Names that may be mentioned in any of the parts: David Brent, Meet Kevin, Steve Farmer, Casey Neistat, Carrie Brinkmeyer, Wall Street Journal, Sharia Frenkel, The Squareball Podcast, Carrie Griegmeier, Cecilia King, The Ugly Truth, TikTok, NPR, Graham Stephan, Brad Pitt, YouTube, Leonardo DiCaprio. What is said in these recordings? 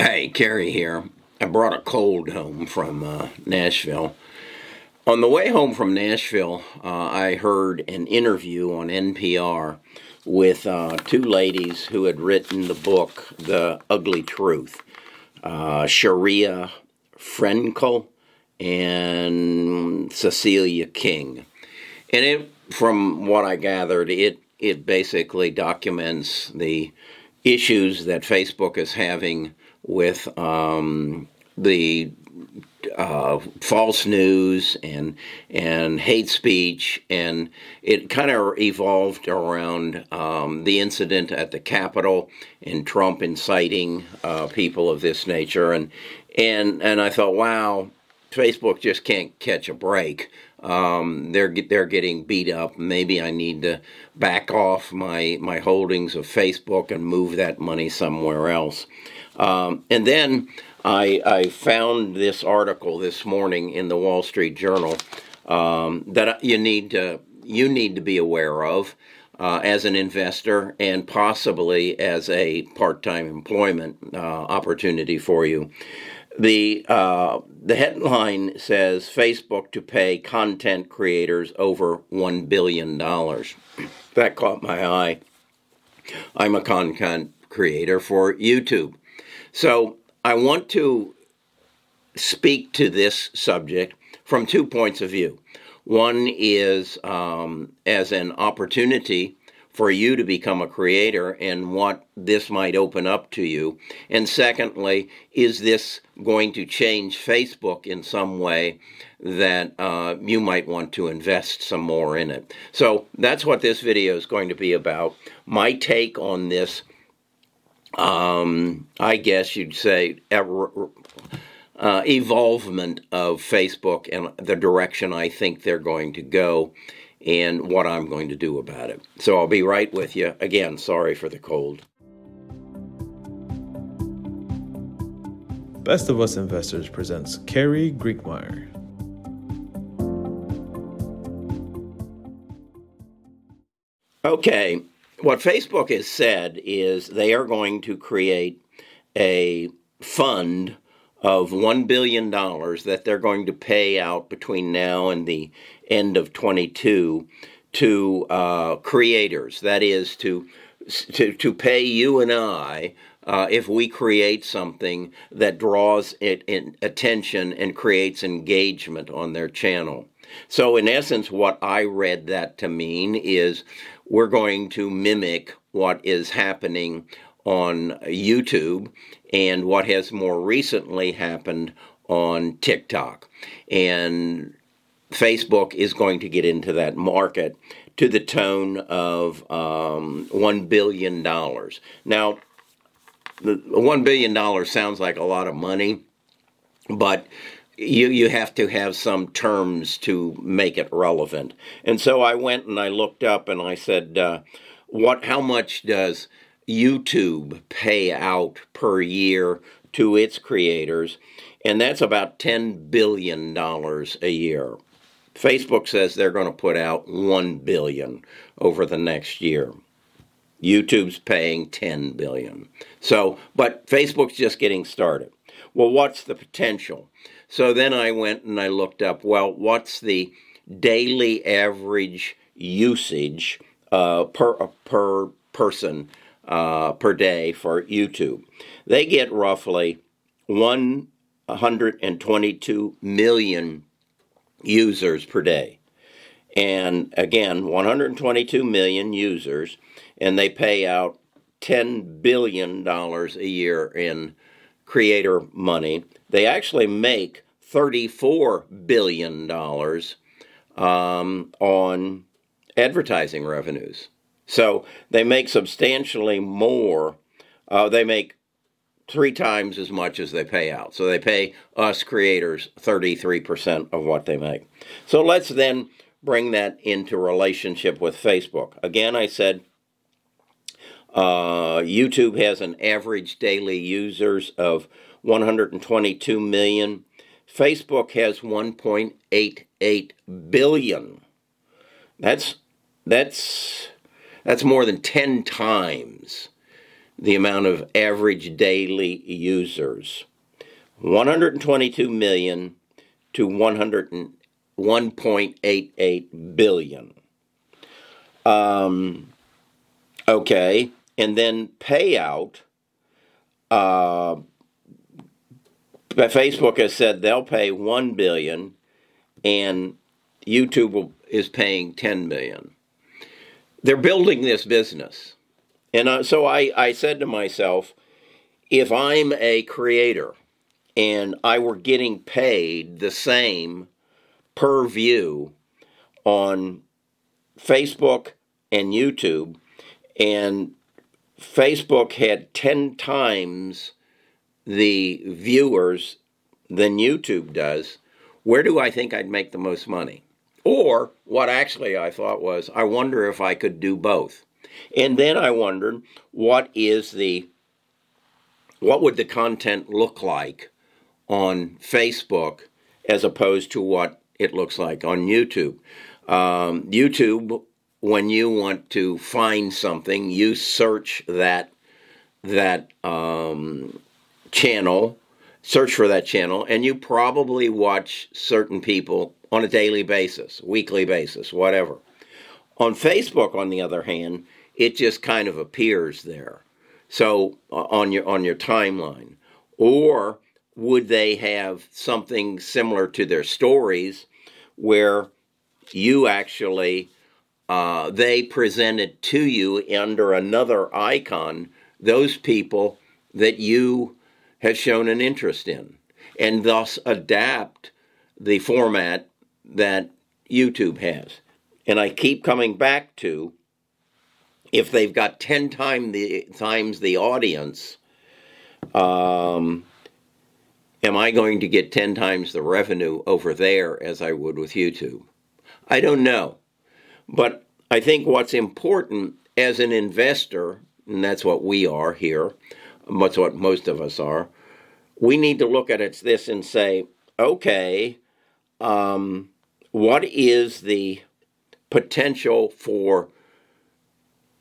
Hey, Carrie here. I brought a cold home from Nashville. On the way home from Nashville, I heard an interview on NPR with two ladies who had written the book, The Ugly Truth, Sharia Frenkel and Cecilia King. And from what I gathered, it basically documents the issues that Facebook is having with the false news and hate speech, and it kind of evolved around the incident at the Capitol and Trump inciting people of this nature, and I thought, wow, Facebook just can't catch a break. They're getting beat up. Maybe I need to back off my holdings of Facebook and move that money somewhere else. And then I found this article this morning in the Wall Street Journal that you need to be aware of as an investor and possibly as a part-time employment opportunity for you. The headline says, Facebook to pay content creators over $1 billion. That caught my eye. I'm a content creator for YouTube. So I want to speak to this subject from two points of view. One is as an opportunity for you to become a creator and what this might open up to you. And secondly, is this going to change Facebook in some way that you might want to invest some more in it? So that's what this video is going to be about. My take on this, I guess you'd say, evolvement of Facebook and the direction I think they're going to go, and what I'm going to do about it. So I'll be right with you. Again, sorry for the cold. Best of Us Investors presents Carrie Griegmeier. Okay, what Facebook has said is they are going to create a fund of $1 billion that they're going to pay out between now and the end of 22 to creators. That is to pay you and I if we create something that draws it in attention and creates engagement on their channel. So in essence, what I read that to mean is we're going to mimic what is happening on YouTube and what has more recently happened on TikTok. And Facebook is going to get into that market to the tone of $1 billion. Now, the $1 billion sounds like a lot of money, but you have to have some terms to make it relevant. And so I went and I looked up and I said, how much does YouTube pay out per year to its creators? And that's about $10 billion a year. Facebook says they're going to put out $1 billion over the next year. YouTube's paying $10 billion. So, but Facebook's just getting started. Well, what's the potential? So then I went and I looked up, well, what's the daily average usage per person per day for YouTube? They get roughly 122 million users per day. And again, 122 million users, and they pay out $10 billion a year in creator money. They actually make $34 billion on advertising revenues. So they make substantially more. They make 3 times as much as they pay out. So they pay us creators 33% of what they make. So let's then bring that into relationship with Facebook. Again, I said YouTube has an average daily users of 122 million. Facebook has 1.88 billion. That's more than 10 times the amount of average daily users. 122 million to 1.88 billion. Okay, and then payout. Facebook has said they'll pay $1 billion, and YouTube is paying $10 million. They're building this business. And so I said to myself, if I'm a creator and I were getting paid the same per view on Facebook and YouTube, and Facebook had 10 times the viewers than YouTube does, where do I think I'd make the most money? Or what actually I thought was, I wonder if I could do both. And then I wondered, what would the content look like on Facebook as opposed to what it looks like on YouTube? YouTube, when you want to find something, you search that channel, and you probably watch certain people on a daily basis, weekly basis, whatever. On Facebook, on the other hand, it just kind of appears there. So on your timeline. Or would they have something similar to their stories where you actually, they present it to you under another icon, those people that you have shown an interest in, and thus adapt the format that YouTube has. And I keep coming back to, if they've got 10 times the audience, am I going to get 10 times the revenue over there as I would with YouTube? I don't know. But I think what's important as an investor, and that's what we are here, that's what most of us are, we need to look at this and say, okay, what is the potential for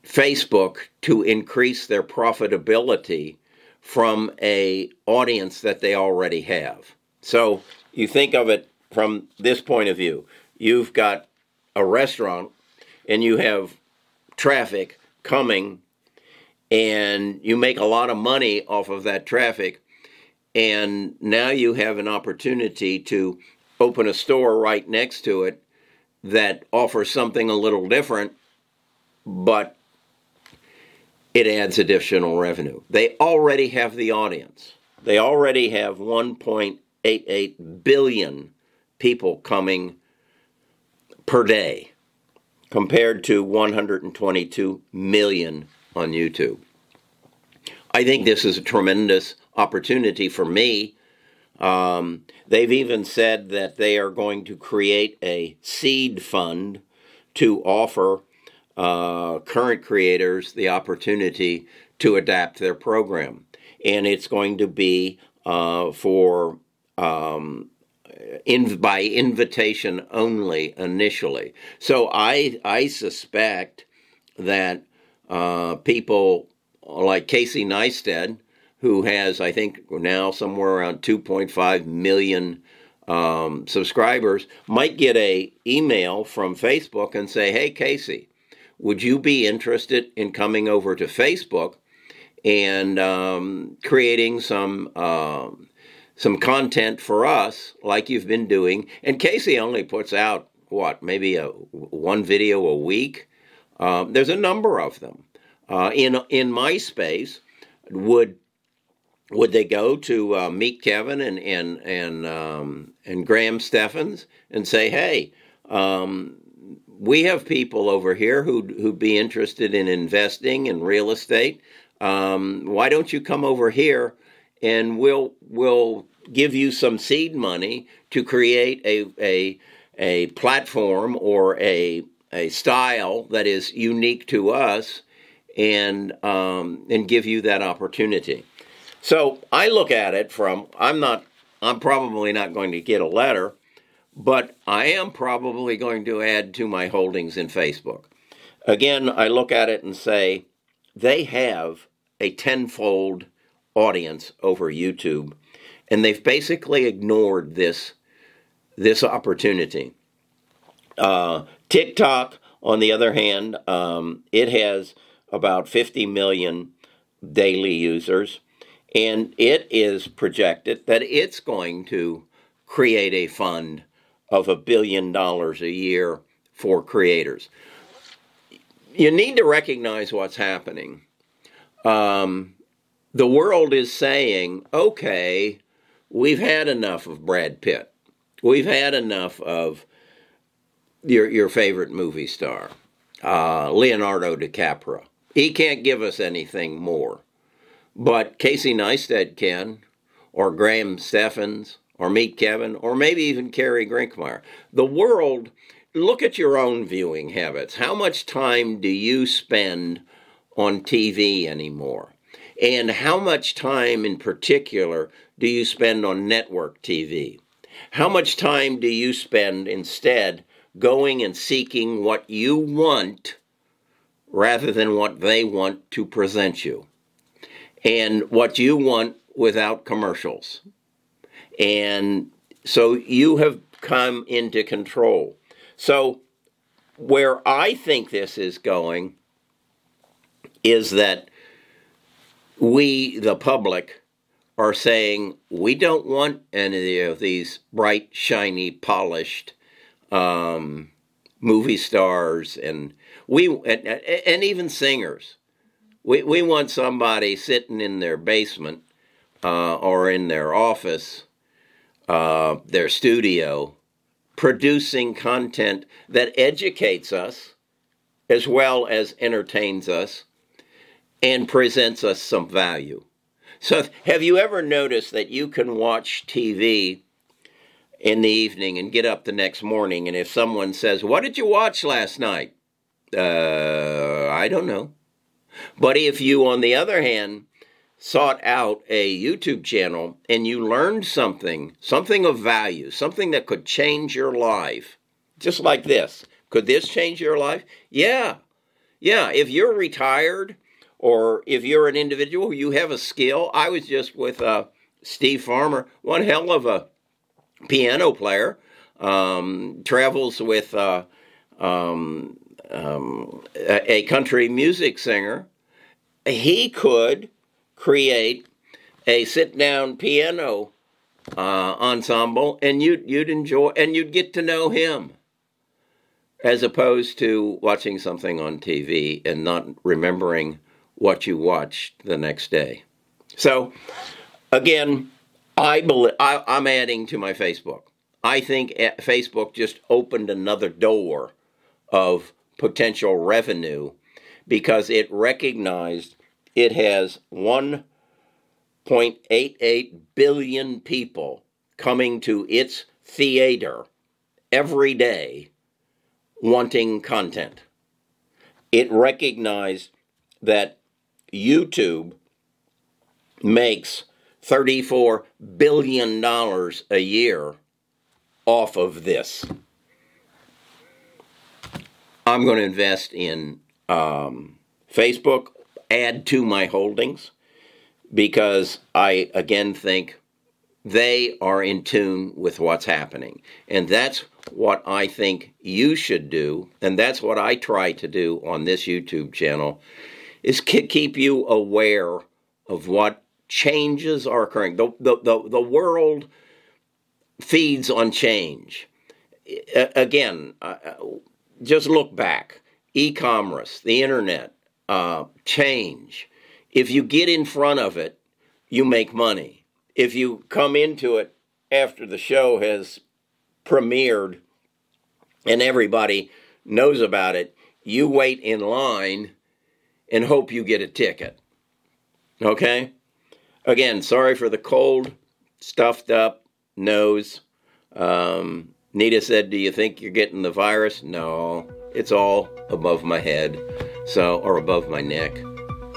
Facebook to increase their profitability from a audience that they already have? So you think of it from this point of view. You've got a restaurant and you have traffic coming, and you make a lot of money off of that traffic, and now you have an opportunity to open a store right next to it that offers something a little different, but it adds additional revenue. They already have the audience. They already have 1.88 billion people coming per day, compared to 122 million on YouTube. I think this is a tremendous opportunity for me. They've even said that they are going to create a seed fund to offer current creators the opportunity to adapt their program. And it's going to be by invitation only initially. So I suspect that people like Casey Neistat, who has, I think, now somewhere around 2.5 million subscribers, might get an email from Facebook and say, hey, Casey, would you be interested in coming over to Facebook and creating some content for us like you've been doing? And Casey only puts out, maybe one video a week? There's a number of them. In MySpace, would they go to Meet Kevin and Graham Stephan and say, hey, we have people over here who'd be interested in investing in real estate. Why don't you come over here and we'll give you some seed money to create a platform or a style that is unique to us, and give you that opportunity. So I look at it from, I'm probably not going to get a letter, but I am probably going to add to my holdings in Facebook. Again, I look at it and say, they have a tenfold audience over YouTube, and they've basically ignored this opportunity. TikTok, on the other hand, it has about 50 million daily users, and it is projected that it's going to create a fund of $1 billion a year for creators. You need to recognize what's happening. The world is saying, okay, we've had enough of Brad Pitt. We've had enough of your favorite movie star, Leonardo DiCaprio. He can't give us anything more. But Casey Neistat can, or Graham Stephan, or Meet Kevin, or maybe even Carrie Brinkmeyer. The world, look at your own viewing habits. How much time do you spend on TV anymore? And how much time in particular do you spend on network TV? How much time do you spend instead going and seeking what you want rather than what they want to present you? And what you want without commercials. And so you have come into control. So where I think this is going is that we, the public, are saying we don't want any of these bright, shiny, polished movie stars and even singers. We want somebody sitting in their basement or in their office, their studio, producing content that educates us as well as entertains us and presents us some value. So have you ever noticed that you can watch TV in the evening and get up the next morning, and if someone says, what did you watch last night? I don't know. But if you, on the other hand, sought out a YouTube channel and you learned something of value, something that could change your life, just like this. Could this change your life? Yeah. Yeah. If you're retired or if you're an individual, you have a skill. I was just with Steve Farmer, one hell of a piano player, travels with a country music singer. He could create a sit-down piano ensemble, and you'd enjoy, and you'd get to know him, as opposed to watching something on TV and not remembering what you watched the next day. So, again, I'm adding to my Facebook. I think Facebook just opened another door of potential revenue because it recognized it has 1.88 billion people coming to its theater every day wanting content. It recognized that YouTube makes $34 billion a year off of this. I'm going to invest in Facebook, add to my holdings, because I, again, think they are in tune with what's happening. And that's what I think you should do, and that's what I try to do on this YouTube channel, is keep you aware of what changes are occurring. The world feeds on change. Again, just look back. E-commerce, the internet, change. If you get in front of it, you make money. If you come into it after the show has premiered and everybody knows about it, you wait in line and hope you get a ticket. Okay? Again, sorry for the cold, stuffed up nose. Nita said, do you think you're getting the virus? No, it's all above my head, or above my neck.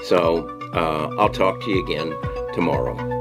So I'll talk to you again tomorrow.